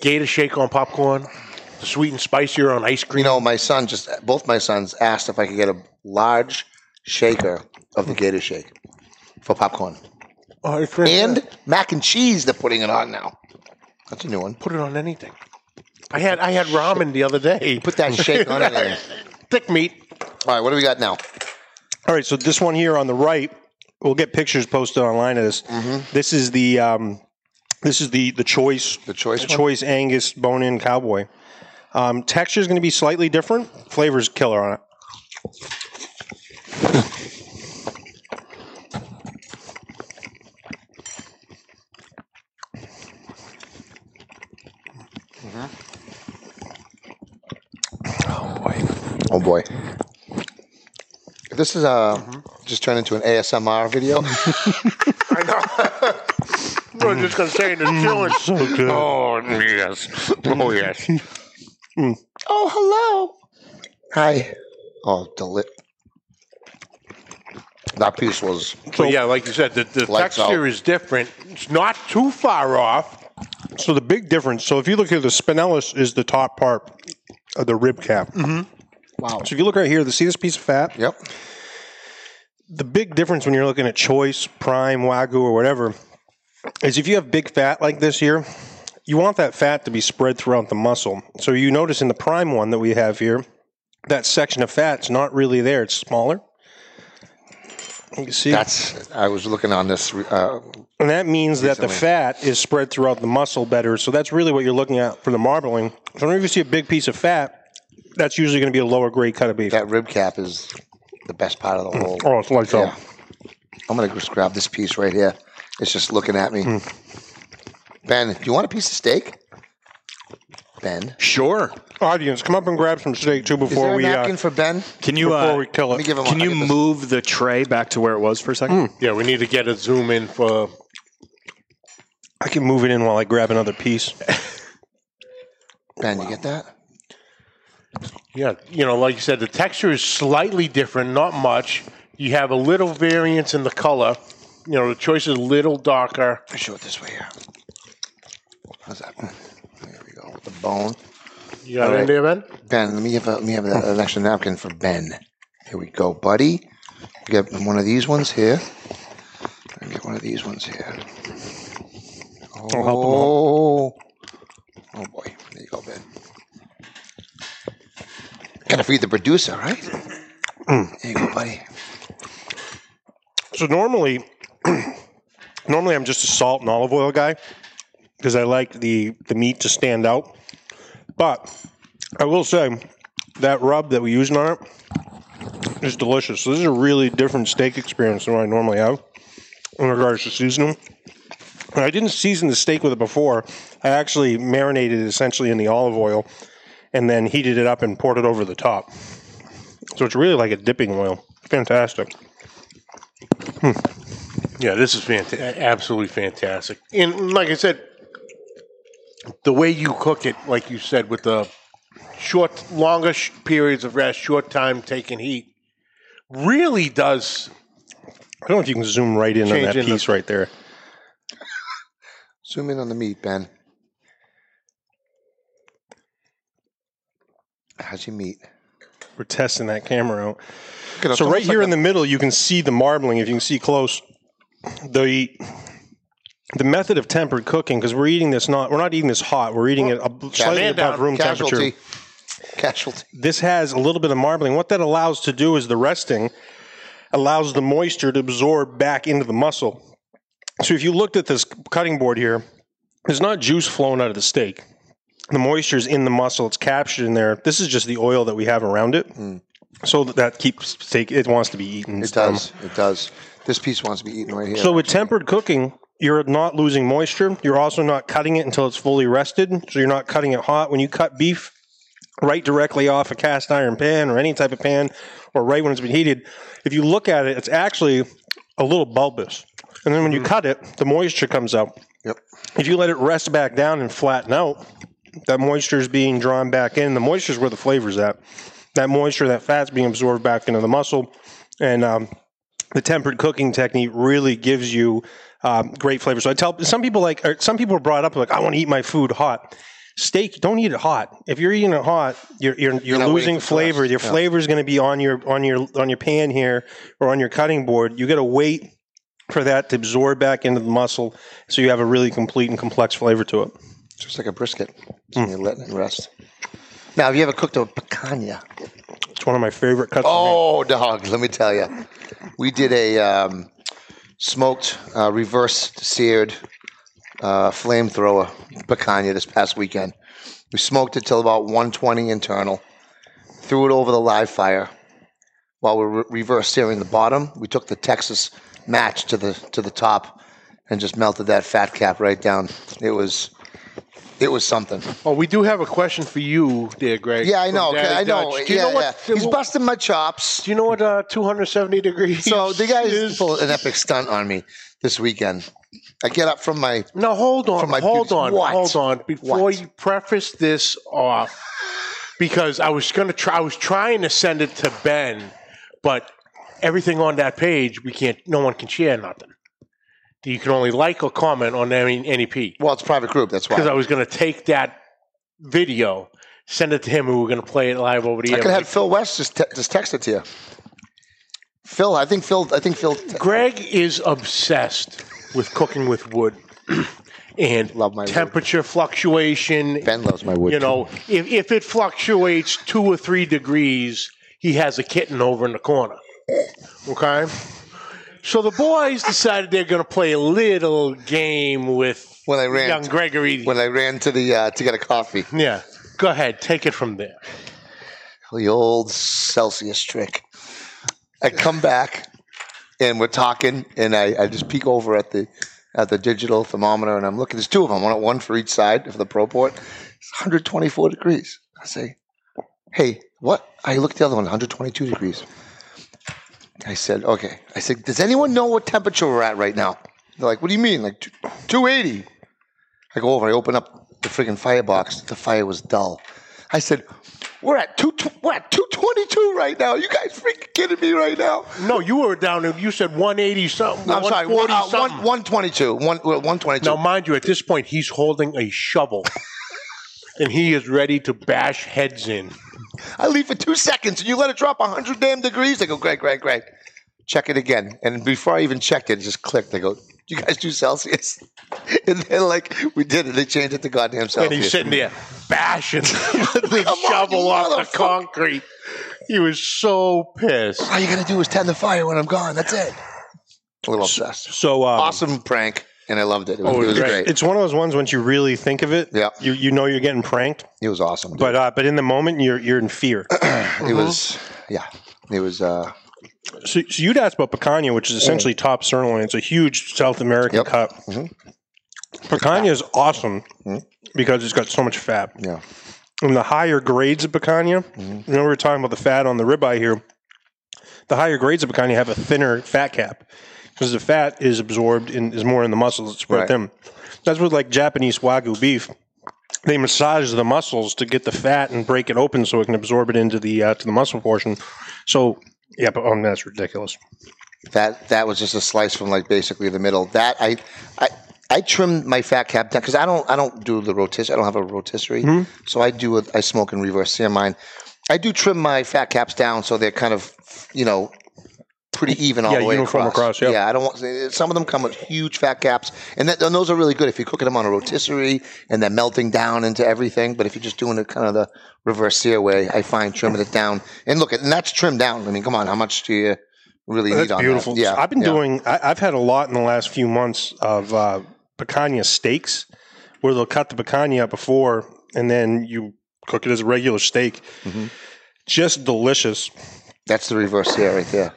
Gator shake on popcorn. The sweet and spicier on ice cream. You know, my son just, both my sons asked if I could get a large shaker of the Gator Shake for popcorn. Oh, it's really and good. Mac and cheese, they're putting it on now. That's a new one. Put it on anything. I had I had ramen the other day. Put that shake on anything. Thick meat. All right, what do we got now? All right, so this one here on the right, we'll get pictures posted online of this. Mm-hmm. This is the um, this is the the choice the choice the choice Angus bone-in cowboy. Um, texture is going to be slightly different. Flavor's killer on it. Mm-hmm. Oh boy! Oh boy! This is uh mm-hmm. just turned into an A S M R video. I know. We're just gonna say the chilling. So good. Oh yes! Oh yes! Mm. Oh hello! Hi! Oh deli. That piece was. So yeah, like you said, the, the texture out. is different. It's not too far off. So the big difference, so if you look at the spinalis is the top part of the rib cap. Mm-hmm. Wow. So if you look right here, see this piece of fat? Yep. The big difference when you're looking at choice, prime, wagyu, or whatever, is if you have big fat like this here, you want that fat to be spread throughout the muscle. So you notice in the prime one that we have here, that section of fat's not really there. It's smaller. You see? That's, I was looking on this. Uh, and that means recently. that the fat is spread throughout the muscle better. So that's really what you're looking at for the marbling. So whenever you see a big piece of fat, that's usually going to be a lower grade cut of beef. That rib cap is the best part of the whole. Oh, it's like yeah. so. I'm going to just grab this piece right here. It's just looking at me. Mm. Ben, do you want a piece of steak? Ben? Sure. Audience, come up and grab some steak too before we. Is there a napkin uh, for Ben? Can you before uh, we kill it? Can you move this. the tray back to where it was for a second? Mm. Yeah, we need to get a zoom in for. I can move it in while I grab another piece. Ben, wow. You get that? Yeah, you know, like you said, the texture is slightly different, not much. You have a little variance in the color. You know, the choice is a little darker. I show it this way here. How's that? The bone. You got it in there, Ben? Ben, let me have, a, let me have a, an extra napkin for Ben. Here we go, buddy. Get one of these ones here. And get one of these ones here. Oh, oh, oh boy. There you go, Ben. Gotta feed the producer, right? Mm. There you go, buddy. So normally, normally I'm just a salt and olive oil guy. Because I like the, the meat to stand out. But I will say, that rub that we used on it is delicious. So this is a really different steak experience than what I normally have in regards to seasoning. And I didn't season the steak with it before. I actually marinated it essentially in the olive oil and then heated it up and poured it over the top. So it's really like a dipping oil. Fantastic. Hmm. Yeah, this is fantastic. Absolutely fantastic. And like I said, the way you cook it, like you said, with the short, longer sh- periods of rest, short time taking heat, really does. I don't know if you can zoom right in on that in piece the- right there. Zoom in on the meat, Ben. How's your meat? We're testing that camera out. Good, so right here like in a- the middle, you can see the marbling. If you can see close, the... The method of tempered cooking, because we're eating this not we're not eating this hot. We're eating it slightly above room Casualty. temperature. Casualty. This has a little bit of marbling. What that allows to do is the resting allows the moisture to absorb back into the muscle. So if you looked at this cutting board here, there's not juice flowing out of the steak. The moisture is in the muscle. It's captured in there. This is just the oil that we have around it. Mm. So that, that keeps steak. It wants to be eaten. It does. Um, it does. This piece wants to be eaten right here. So with tempered cooking, you're not losing moisture. You're also not cutting it until it's fully rested. So you're not cutting it hot. When you cut beef right directly off a cast iron pan or any type of pan or right when it's been heated, if you look at it, it's actually a little bulbous. And then when you cut it, the moisture comes out. Yep. If you let it rest back down and flatten out, that moisture is being drawn back in. The moisture is where the flavor's at. That moisture, that fat's being absorbed back into the muscle. And um, the tempered cooking technique really gives you Um, great flavor. So I tell some people like some people are brought up like I want to eat my food hot. Steak, don't eat it hot. If you're eating it hot, you're you're, you're, you're losing flavor. Your yeah. flavor is going to be on your on your on your pan here or on your cutting board. You got to wait for that to absorb back into the muscle, so you have a really complete and complex flavor to it. Just like a brisket, so mm. you're letting it rest. Now, have you ever cooked a picanha? It's one of my favorite cuts. Oh, dog! Let me tell you, we did a. Um, Smoked, uh, reverse seared uh, flamethrower picanha this past weekend. We smoked it till about one twenty internal. Threw it over the live fire while we were reverse searing the bottom. We took the Texas match to the to the top and just melted that fat cap right down. It was It was something. Well, we do have a question for you, dear Greg. Yeah, I know. Okay, I know. Do you yeah, know what, yeah. He's busting my chops. Do you know what uh, two hundred seventy degrees So the guy is? Pulled an epic stunt on me this weekend. I get up from my... No, hold on. From my hold beauty. on. What? Hold on. Before what? you preface this off, because I was going to try... I was trying to send it to Ben, but everything on that page, we can't... No one can share nothing. You can only like or comment on any, any P. Well, it's a private group. That's why. Because I was going to take that video, send it to him, and we were going to play it live over the air. I could have had Phil West just te- just text it to you. Phil, I think Phil. I think Phil. Te- Greg is obsessed with cooking with wood and Love my temperature wood. fluctuation. Ben loves my wood. You know, too. if if it fluctuates two or three degrees, he has a kitten over in the corner. Okay. So the boys decided they're going to play a little game with when I ran young to, Gregory. When I ran to the uh, to get a coffee. Yeah. Go ahead. Take it from there. The old Celsius trick. I come back, and we're talking, and I, I just peek over at the at the digital thermometer, and I'm looking. There's two of them. One, one for each side of the Pro Port. It's one hundred twenty-four degrees I say, hey, what? I look at the other one, one hundred twenty-two degrees I said, okay. I said, does anyone know what temperature we're at right now? They're like, what do you mean? Like, two eighty I go over. I open up the friggin' firebox. The fire was dull. I said, we're at two, we're at two twenty-two right now. You guys freaking kidding me right now? No, you were down there. You said one eighty something No, I'm sorry, one forty something one twenty-two one twenty-two Now, mind you, at this point, he's holding a shovel. And he is ready to bash heads in. I leave for two seconds, and you let it drop one hundred damn degrees I go, Greg, Greg, Greg. Check it again. And before I even checked it, it just clicked. I go, do you guys do Celsius? And they're like, we did it. They changed it to goddamn Celsius. And he's sitting there bashing the shovel on, off the concrete. He was so pissed. All you got to do is tend the fire when I'm gone. That's it. A little obsessed. So um, awesome prank. And I loved it. It was, oh, it was great. great. It's one of those ones once you really think of it, yeah. you you know you're getting pranked. It was awesome. Dude. But uh, but in the moment, you're you're in fear. it mm-hmm. was, yeah. It was. Uh, so, so you'd asked about picanha, which is essentially top sirloin. It's a huge South American yep. cut. Mm-hmm. Picanha is awesome mm-hmm. because it's got so much fat. Yeah. And the higher grades of picanha, mm-hmm. you know, we were talking about the fat on the ribeye here. The higher grades of picanha have a thinner fat cap. Because the fat is absorbed and is more in the muscles that support right. them. That's what, like, Japanese Wagyu beef. They massage the muscles to get the fat and break it open so it can absorb it into the uh, to the muscle portion. So, yeah, but um, that's ridiculous. That that was just a slice from, like, basically the middle. That I I, I trimmed my fat cap down because I don't I don't do the rotisserie. I don't have a rotisserie, mm-hmm. so I do a, I smoke and reverse sear mine. I do trim my fat caps down so they're kind of, you know. Pretty even all yeah, the way across. across yep. Yeah, I don't want some of them come with huge fat caps, and, that, and those are really good if you're cooking them on a rotisserie and they're melting down into everything. But if you're just doing it kind of the reverse sear way, I find trimming it down. And look, and that's trimmed down. I mean, come on, how much do you really oh, that's need on beautiful. that? Yeah, I've been yeah. doing. I, I've had a lot in the last few months of uh, picanha steaks, where they'll cut the picanha before and then you cook it as a regular steak. Mm-hmm. Just delicious. That's the reverse sear right there.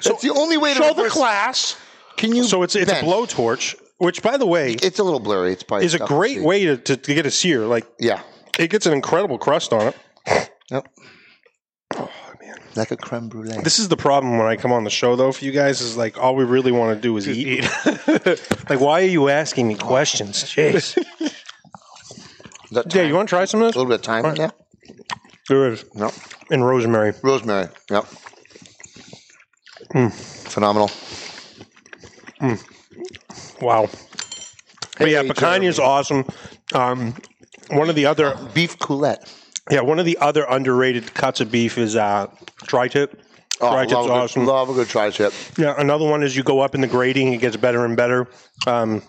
So it's the only way to show reverse. the class. Can you? So it's it's bend. a blowtorch, which, by the way, it's a little blurry. It's probably is a great to way to, to, to get a sear. Like yeah, it gets an incredible crust on it. Yep. Oh man, like a creme brulee. This is the problem when I come on the show, though. For you guys, is like all we really want to do is eat. Like, why are you asking me questions? Jeez. Yeah, you want to try some of this? A little bit of thyme, right. yeah. There is. Yep. And rosemary. Rosemary. Yep. Mm. Phenomenal. Mm. Wow. But hey, yeah, picanha is awesome. Um, one of the other beef coulette. Yeah, one of the other underrated cuts of beef is uh, tri-tip. Oh, tri-tip's love awesome. A good, love a good tri-tip. Yeah, another one is you go up in the grading; it gets better and better. Um,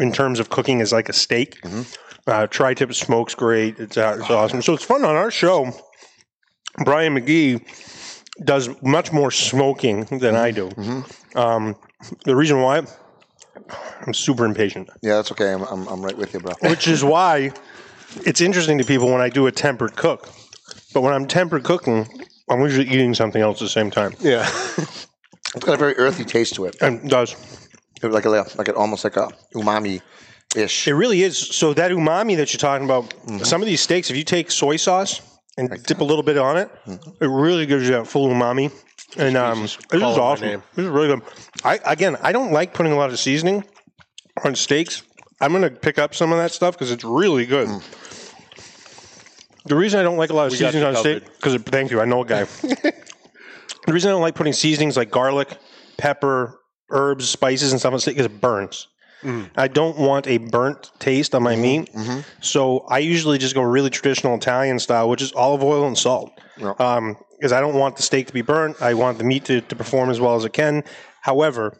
in terms of cooking, is like a steak. Mm-hmm. Uh, tri-tip smokes great. It's, uh, it's awesome. So it's fun on our show. Brian McGee does much more smoking than I do. Mm-hmm. Um, the reason why, I'm super impatient. Yeah, that's okay. I'm, I'm I'm right with you, bro. Which is why it's interesting to people when I do a tempered cook. But when I'm tempered cooking, I'm usually eating something else at the same time. Yeah. It's got a very earthy taste to it. It does. like a, like an, almost like a umami ish. It really is. So that umami that you're talking about, mm-hmm. some of these steaks, if you take soy sauce and like dip that. a little bit on it, mm-hmm. it really gives you that full umami. And um, this is awesome. This is really good. I again, I don't like putting a lot of seasoning on steaks. I'm going to pick up some of that stuff because it's really good. Mm. The reason I don't like a lot of we seasonings on steak, because thank you, I know a guy. The reason I don't like putting seasonings like garlic, pepper, herbs, spices, and stuff on steak is it burns. Mm. I don't want a burnt taste on my mm-hmm. meat. Mm-hmm. So I usually just go really traditional Italian style, which is olive oil and salt. Yeah. Um, because I don't want the steak to be burnt. I want the meat to, to perform as well as it can. However,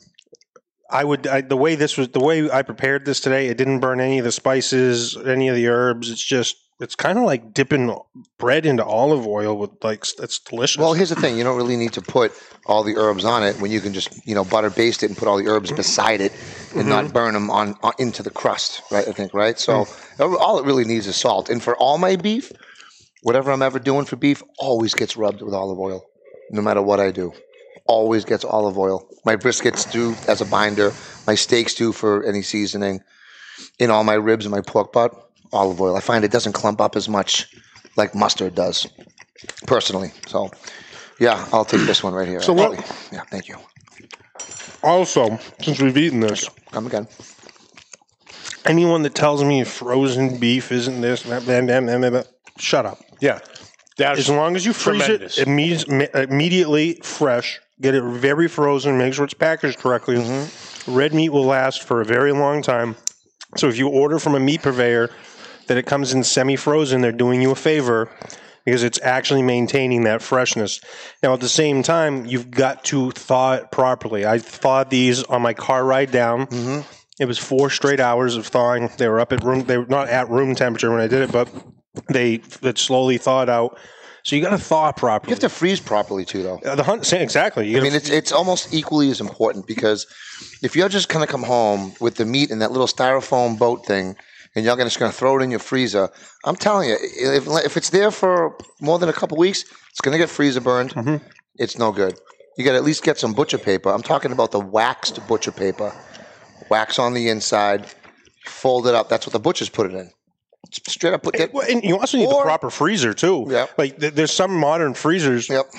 I would I, the way this was the way I prepared this today, it didn't burn any of the spices, any of the herbs. It's just it's kind of like dipping bread into olive oil with like it's delicious. Well, here's the thing: you don't really need to put all the herbs on it when you can just you know butter baste it and put all the herbs beside it and mm-hmm. not burn them on, on into the crust, right? I think right. So mm. all it really needs is salt. And for all my beef, whatever I'm ever doing for beef, always gets rubbed with olive oil, no matter what I do. Always gets olive oil. My briskets do as a binder. My steaks do for any seasoning. In all my ribs and my pork butt, olive oil. I find it doesn't clump up as much like mustard does, personally. So, yeah, I'll take this one right here. So what, yeah, thank you. Also, since we've eaten this. Come again. Anyone that tells me frozen beef isn't this, blah, blah, blah, blah, blah, shut up. Yeah. That's as long as you freeze tremendous. it imme- immediately fresh, get it very frozen, make sure it's packaged correctly. Mm-hmm. Red meat will last for a very long time. So if you order from a meat purveyor that it comes in semi-frozen, they're doing you a favor because it's actually maintaining that freshness. Now, at the same time, you've got to thaw it properly. I thawed these on my car ride down. Mm-hmm. It was four straight hours of thawing. They were up at room. They were not at room temperature when I did it, but they that slowly thawed out. So you got to thaw properly. You have to freeze properly too, though. Uh, the hunt, exactly. You I mean, f- it's it's almost equally as important because if you're just gonna come home with the meat in that little styrofoam boat thing, and you're just gonna throw it in your freezer, I'm telling you, if if it's there for more than a couple weeks, it's gonna get freezer burned. Mm-hmm. It's no good. You got to at least get some butcher paper. I'm talking about the waxed butcher paper, wax on the inside, fold it up. That's what the butchers put it in. Straight up put that. And, and you also need or, the proper freezer too. Yep. Like th- there's some modern freezers yep.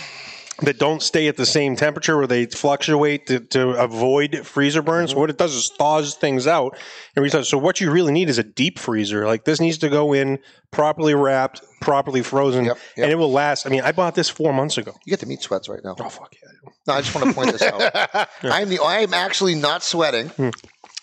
that don't stay at the same temperature where they fluctuate to, to avoid freezer burns. Mm-hmm. What it does is thaws things out. And so what you really need is a deep freezer. Like this needs to go in properly wrapped, properly frozen, yep, yep. and it will last. I mean, I bought this four months ago. You get the meat sweats right now. Oh fuck yeah! No, I just want to point this out. Yeah. I'm the. I am actually not sweating. Hmm.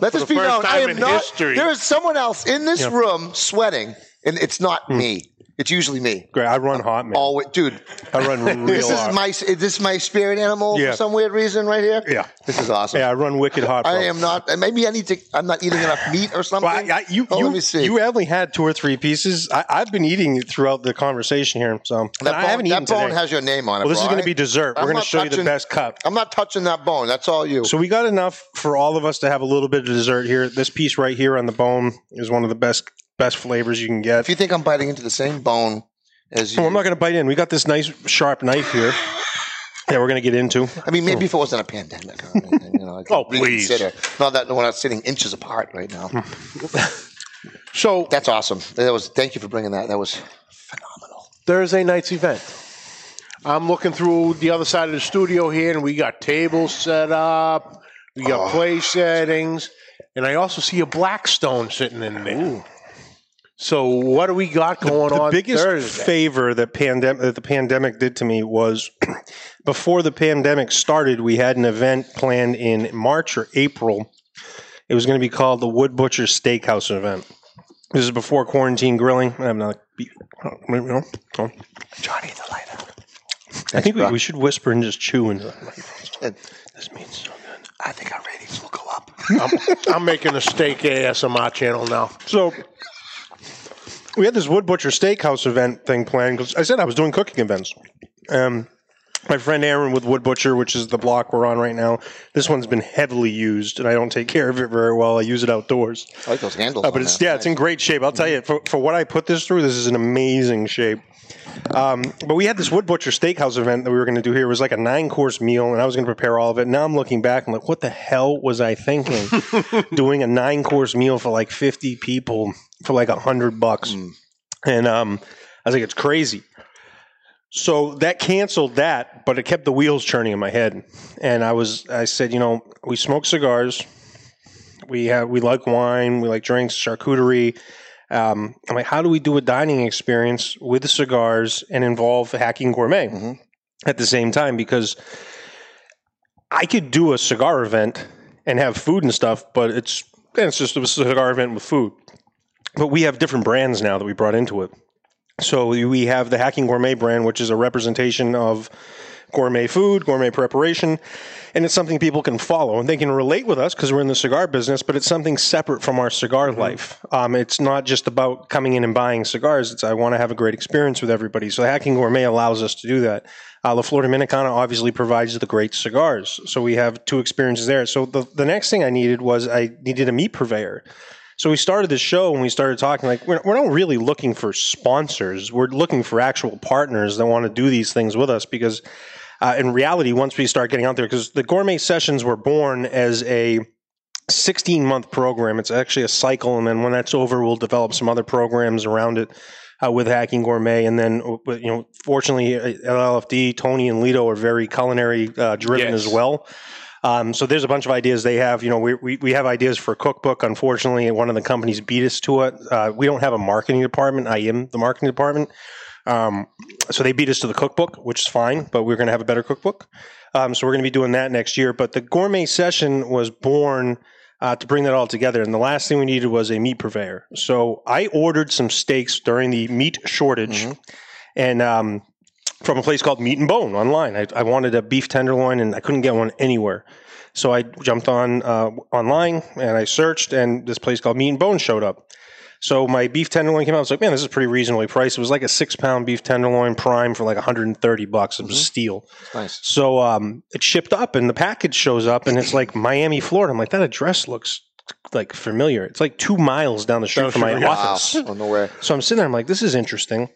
Let this be known. I am not. History. There is someone else in this yep. room sweating, and it's not mm. me. It's usually me. Great, I run I'm hot, man. Always, dude. I run real this is hot. My, this is my spirit animal yeah. for some weird reason right here. Yeah, this is awesome. Yeah, I run wicked hot. Bro. I am not. Maybe I need to. I'm not eating enough meat or something. Well, I, I, you, oh, you, let me see. You only had two or three pieces. I, I've been eating it throughout the conversation here, so that bone, I haven't eaten today. That bone has your name on it. Well, this bro. is going to be dessert. I'm We're going to show touching, you the best cup. I'm not touching that bone. That's all you. So we got enough for all of us to have a little bit of dessert here. This piece right here on the bone is one of the best. Best flavors you can get. If you think I'm biting into the same bone as you... No, I'm not going to bite in. We got this nice, sharp knife here that we're going to get into. I mean, maybe oh. if it wasn't a pandemic or anything, you know, I could oh, reconsider. Please. Not that we're not sitting inches apart right now. So... That's awesome. That was. Thank you for bringing that. That was phenomenal. Thursday night's event. I'm looking through the other side of the studio here, and we got tables set up. We got oh. place settings. And I also see a Blackstone sitting in there. Ooh. So what do we got going the, the on The biggest Thursday? favor that, pandem- that the pandemic did to me was before the pandemic started, we had an event planned in March or April. It was going to be called the Wood Butcher Steakhouse event. This is before Quarantine Grilling. I'm not, oh, no, oh. Johnny the lighter. Thanks, I think we, we should whisper and just chew into the microphone. This means so good. I think our ratings will go up. I'm, I'm making a steak A S M R channel now. So... We had this Wood Butcher Steakhouse event thing planned because I said I was doing cooking events. Um, My friend Aaron with Wood Butcher, which is the block we're on right now, this one's been heavily used, and I don't take care of it very well. I use it outdoors. I like those handles. Uh, but it's, yeah, nice. It's in great shape. I'll mm-hmm. tell you, for, for what I put this through, this is an amazing shape. Um, but we had this Wood Butcher Steakhouse event that we were going to do here. It was like a nine-course meal, and I was going to prepare all of it. Now I'm looking back, I'm like, what the hell was I thinking? Doing a nine-course meal for like fifty people for like a hundred bucks. Mm. And um, I was like, it's crazy. So that canceled that, but it kept the wheels churning in my head. And I was, I said, you know, we smoke cigars, we have, we like wine, we like drinks, charcuterie. Um, I'm like, how do we do a dining experience with the cigars and involve Hacking Gourmet mm-hmm. at the same time? Because I could do a cigar event and have food and stuff, but it's it's just a cigar event with food. But we have different brands now that we brought into it. So we have the Hacking Gourmet brand, which is a representation of gourmet food, gourmet preparation, and it's something people can follow. And they can relate with us because we're in the cigar business, but it's something separate from our cigar mm-hmm. life. Um, it's not just about coming in and buying cigars. It's I want to have a great experience with everybody. So Hacking Gourmet allows us to do that. Uh, La Flor Dominicana obviously provides the great cigars. So we have two experiences there. So the, the next thing I needed was I needed a meat purveyor. So we started the show and we started talking like, we're, we're not really looking for sponsors. We're looking for actual partners that want to do these things with us because uh, in reality, once we start getting out there, because the Gourmet Sessions were born as a sixteen-month program. It's actually a cycle. And then when that's over, we'll develop some other programs around it uh, with Hacking Gourmet. And then, you know, fortunately, at L F D, Tony and Lito are very culinary uh, driven yes. as well. Um, so there's a bunch of ideas they have. You know, we, we we have ideas for a cookbook. Unfortunately, one of the companies beat us to it. Uh, we don't have a marketing department. I am the marketing department. Um, so they beat us to the cookbook, which is fine, but we're going to have a better cookbook. Um, so we're going to be doing that next year. But the Gourmet Session was born uh, to bring that all together. And the last thing we needed was a meat purveyor. So I ordered some steaks during the meat shortage. Mm-hmm. And um from a place called Meat and Bone online. I, I wanted a beef tenderloin, and I couldn't get one anywhere. So I jumped on uh, online, and I searched, and this place called Meat and Bone showed up. So my beef tenderloin came out. I was like, man, this is pretty reasonably priced. It was like a six-pound beef tenderloin prime for like a hundred thirty bucks. It was mm-hmm. steel. Nice. So um, it shipped up, and the package shows up, and it's like Miami, Florida. I'm like, that address looks like familiar. It's like two miles down the street Don't from my office. Wow. Oh, no way. So I'm sitting there. I'm like, this is interesting.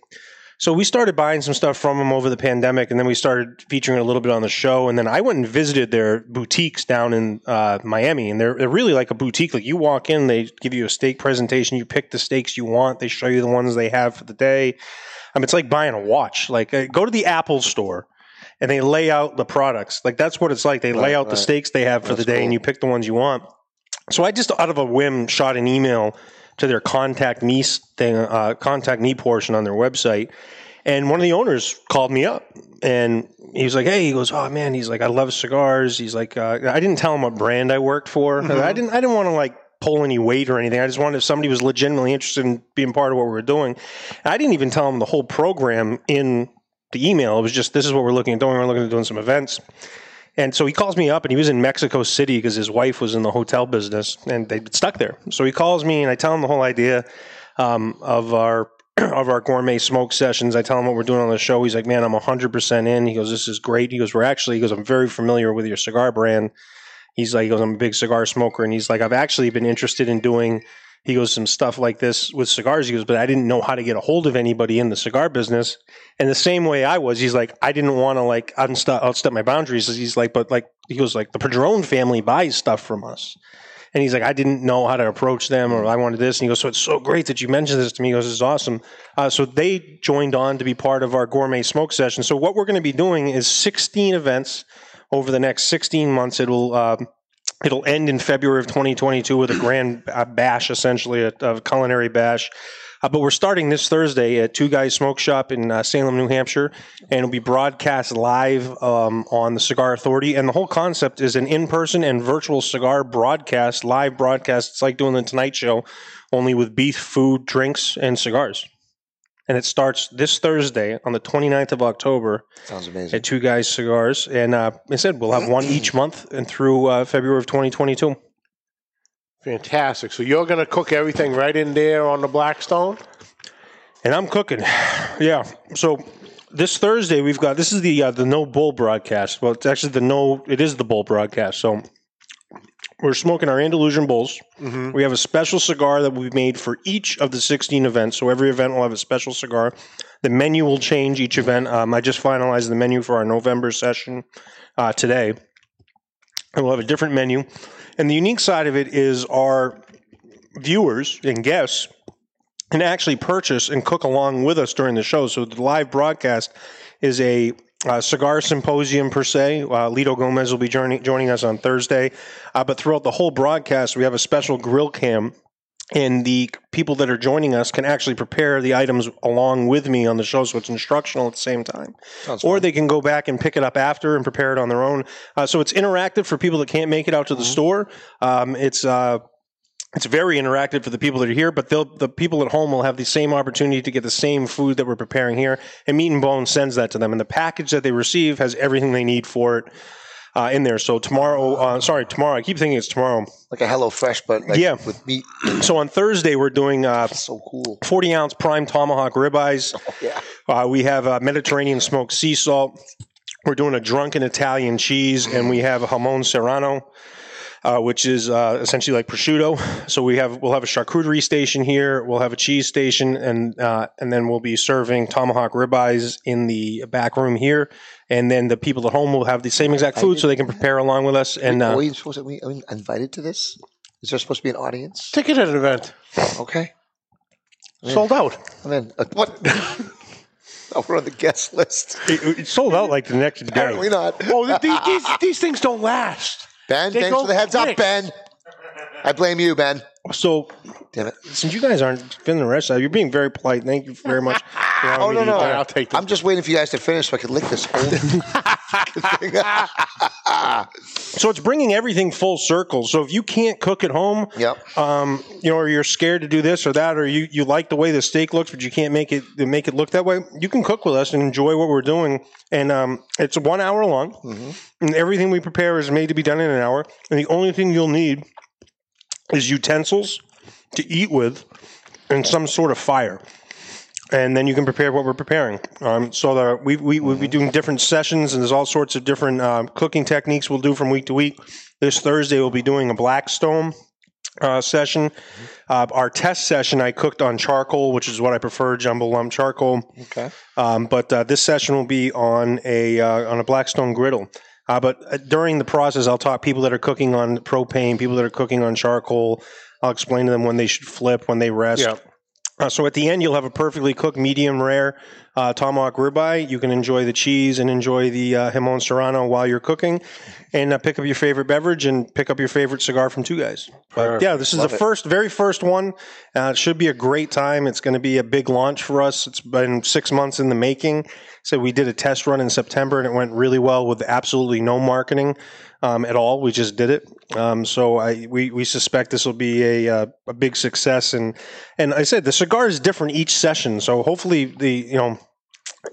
So we started buying some stuff from them over the pandemic, and then we started featuring it a little bit on the show. And then I went and visited their boutiques down in uh, Miami, and they're, they're really like a boutique. Like you walk in, they give you a steak presentation. You pick the steaks you want. They show you the ones they have for the day. I mean, it's like buying a watch. Like uh, go to the Apple store, and they lay out the products. Like that's what it's like. They right, lay out right. the steaks they have for that's the day, cool. and you pick the ones you want. So I just, out of a whim, shot an email to their contact me thing, uh, contact me portion on their website. And one of the owners called me up and he was like, hey, he goes, oh man, he's like, I love cigars. He's like, uh, I didn't tell him what brand I worked for. Mm-hmm. I didn't, I didn't want to like pull any weight or anything. I just wanted, if somebody was legitimately interested in being part of what we were doing. And I didn't even tell him the whole program in the email. It was just, this is what we're looking at doing. We're looking at doing some events. And so he calls me up, and he was in Mexico City because his wife was in the hotel business, and they'd been stuck there. So he calls me, and I tell him the whole idea um, of our of our Gourmet Smoke Sessions. I tell him what we're doing on the show. He's like, man, I'm one hundred percent in. He goes, this is great. He goes, we're actually, he goes, I'm very familiar with your cigar brand. He's like, he goes, I'm a big cigar smoker. And he's like, I've actually been interested in doing, he goes, some stuff like this with cigars. He goes, but I didn't know how to get a hold of anybody in the cigar business. And the same way I was, he's like, I didn't want to like unstep, outstep my boundaries. He's like, but like, he goes like, the Padron family buys stuff from us. And he's like, I didn't know how to approach them, or I wanted this. And he goes, so it's so great that you mentioned this to me. He goes, this is awesome. Uh, so they joined on to be part of our Gourmet Smoke Session. So what we're going to be doing is sixteen events over the next sixteen months. It will, uh, it'll end in February of twenty twenty-two with a grand bash, essentially, a, a culinary bash. Uh, but we're starting this Thursday at Two Guys Smoke Shop in uh, Salem, New Hampshire, and it'll be broadcast live um, on the Cigar Authority. And the whole concept is an in-person and virtual cigar broadcast, live broadcast. It's like doing the Tonight Show, only with beef, food, drinks, and cigars. And it starts this Thursday on the twenty-ninth of October. Sounds amazing. At Two Guys Cigars. And uh, I said we'll have one each month and through uh, February of twenty twenty-two. Fantastic. So you're going to cook everything right in there on the Blackstone? And I'm cooking. Yeah. So this Thursday we've got, this is the uh, the No Bull broadcast. Well, it's actually the no, it is the Bull broadcast. So we're smoking our Andalusian bowls. Mm-hmm. We have a special cigar that we've made for each of the sixteen events. So every event will have a special cigar. The menu will change each event. Um, I just finalized the menu for our November session uh, today. And we'll have a different menu. And the unique side of it is our viewers and guests can actually purchase and cook along with us during the show. So the live broadcast is a Uh, cigar symposium per se. Uh, Lito Gomez will be joining, joining us on Thursday. Uh, but throughout the whole broadcast, we have a special grill cam, and the people that are joining us can actually prepare the items along with me on the show, so it's instructional at the same time. Sounds or fun. They can go back and pick it up after and prepare it on their own. Uh, so it's interactive for people that can't make it out to mm-hmm. the store. Um, it's... Uh, It's very interactive for the people that are here, but they'll, the people at home will have the same opportunity to get the same food that we're preparing here, and Meat and Bone sends that to them, and the package that they receive has everything they need for it uh, in there. So tomorrow, uh, sorry, tomorrow, I keep thinking it's tomorrow. Like a Hello Fresh, but like yeah. with meat. So on Thursday, we're doing uh, so cool. forty-ounce prime tomahawk ribeyes. Oh, yeah. uh, we have uh, Mediterranean smoked sea salt. We're doing a drunken Italian cheese, and we have jamon serrano. Uh, which is uh, essentially like prosciutto. So we have we'll have a charcuterie station here. We'll have a cheese station, and uh, and then we'll be serving tomahawk ribeyes in the back room here. And then the people at home will have the same exact food, so they can prepare along with us. And uh, are we supposed to be invited to this? Is there supposed to be an audience? Ticket at an event. Okay. I'm Sold in. out. And then uh, what? Oh, we're on the guest list. It, it sold out like the next day. Apparently not. Oh, these, these, these things don't last. Ben, they thanks for the heads quick. up, Ben. I blame you, Ben. So, damn it. Since you guys aren't feeling the rest of it, you're being very polite. Thank you very much. oh, no, no. I'll take this. I'm just waiting for you guys to finish so I can lick this whole thing. So it's bringing everything full circle. So if you can't cook at home, yep. um, you know, or you're scared to do this or that, or you, you like the way the steak looks, but you can't make it make it look that way, you can cook with us and enjoy what we're doing. And um, it's one hour long, mm-hmm. and everything we prepare is made to be done in an hour. And the only thing you'll need is utensils to eat with and some sort of fire. And then you can prepare what we're preparing. Um, so the, we, we, we'll be doing different sessions, and there's all sorts of different uh, cooking techniques we'll do from week to week. This Thursday, we'll be doing a Blackstone uh, session. Uh, our test session, I cooked on charcoal, which is what I prefer, jumbo lump charcoal. Okay. Um, but uh, this session will be on a uh, on a Blackstone griddle. Uh, but during the process, I'll talk people that are cooking on propane, people that are cooking on charcoal. I'll explain to them when they should flip, when they rest. Yeah. Uh, so at the end, you'll have a perfectly cooked, medium rare uh, tomahawk ribeye. You can enjoy the cheese and enjoy the uh, jamon serrano while you're cooking, and uh, pick up your favorite beverage and pick up your favorite cigar from Two Guys. But yeah, this is Love the first, it. very first one. Uh, it should be a great time. It's going to be a big launch for us. It's been six months in the making. So we did a test run in September, and it went really well with absolutely no marketing um, at all. We just did it. Um, so I, we, we suspect this will be a, uh, a big success. And, and I said, the cigar is different each session. So hopefully the, you know,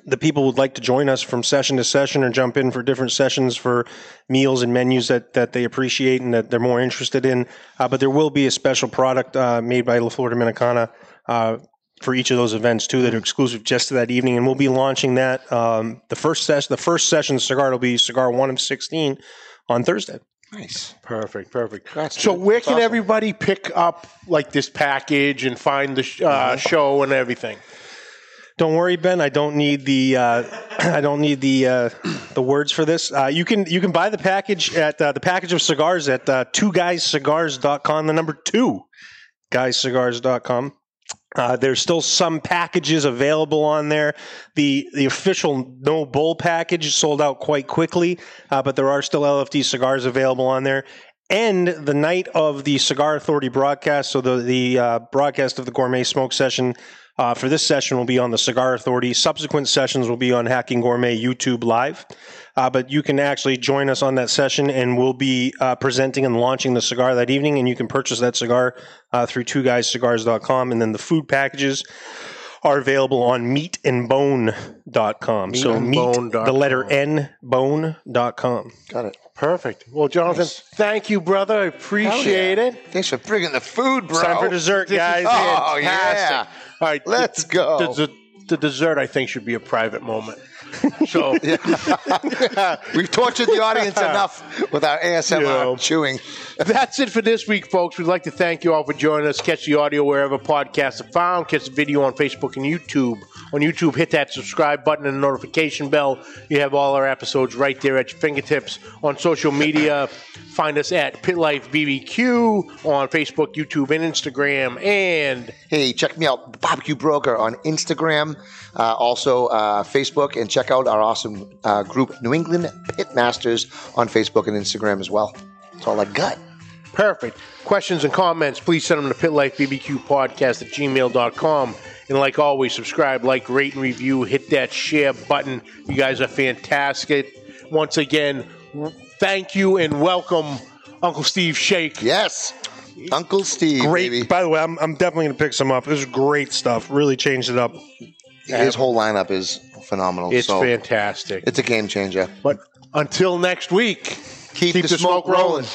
the people would like to join us from session to session or jump in for different sessions for meals and menus that, that they appreciate and that they're more interested in. Uh, but there will be a special product uh, made by La Flor Dominicana uh, for each of those events too that are exclusive just to that evening. And we'll be launching that. Um, the first session, the first session cigar will be Cigar one of sixteen on Thursday. Nice. Perfect, perfect. That's so good. Where That's can awesome. everybody pick up like this package and find the sh- uh, show and everything? Don't worry, Ben. I don't need the uh, I don't need the uh, the words for this. Uh, you can you can buy the package at uh, the package of cigars at uh, two guys cigars dot com. The number two, guys cigars dot com. Uh, there's still some packages available on there. The the official No Bull package sold out quite quickly, uh, but there are still L F D cigars available on there. And the night of the Cigar Authority broadcast, so the, the uh, broadcast of the Gourmet Smoke Session uh, for this session will be on the Cigar Authority. Subsequent sessions will be on Hacking Gourmet YouTube Live. Uh, but you can actually join us on that session, and we'll be uh, presenting and launching the cigar that evening, and you can purchase that cigar uh, through two guys cigars dot com. And then the food packages are available on meat and bone dot com. Meat so and meat, bone. the letter N, bone dot com. Got it. Perfect. Well, Jonathan, nice. thank you, brother. I appreciate yeah. it. Thanks for bringing the food, bro. It's time for dessert, guys. Is, oh, fantastic. yeah. All right. Let's go. D- d- the dessert, I think, should be a private moment. So we've tortured the audience enough with our A S M R you know, chewing. That's it for this week, folks. We'd like to thank you all for joining us. Catch the audio wherever podcasts are found. Catch the video on Facebook and YouTube. On YouTube, hit that subscribe button and the notification bell. You have all our episodes right there at your fingertips. On social media, find us at Pit Life B B Q on Facebook, YouTube, and Instagram. And hey, check me out, Barbecue Broker on Instagram, uh, also uh, Facebook, and check out our awesome uh, group, New England Pit Masters, on Facebook and Instagram as well. That's all I got. Perfect. Questions and comments, please send them to pitlifebbqpodcast at gmail dot com. And like always, subscribe, like, rate, and review. Hit that share button. You guys are fantastic. Once again, thank you and welcome, Uncle Steve Shake. Yes. Uncle Steve, great. Baby. By the way, I'm, I'm definitely going to pick some up. This is great stuff. Really changed it up. His whole lineup is phenomenal. It's so fantastic. It's a game changer. But until next week, keep, keep the, the smoke, smoke rolling. rolling.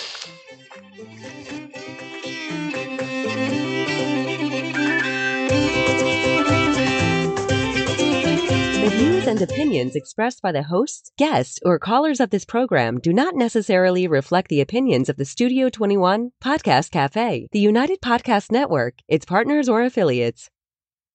The views and opinions expressed by the hosts, guests, or callers of this program do not necessarily reflect the opinions of the Studio twenty-one Podcast Cafe, the United Podcast Network, its partners, or affiliates.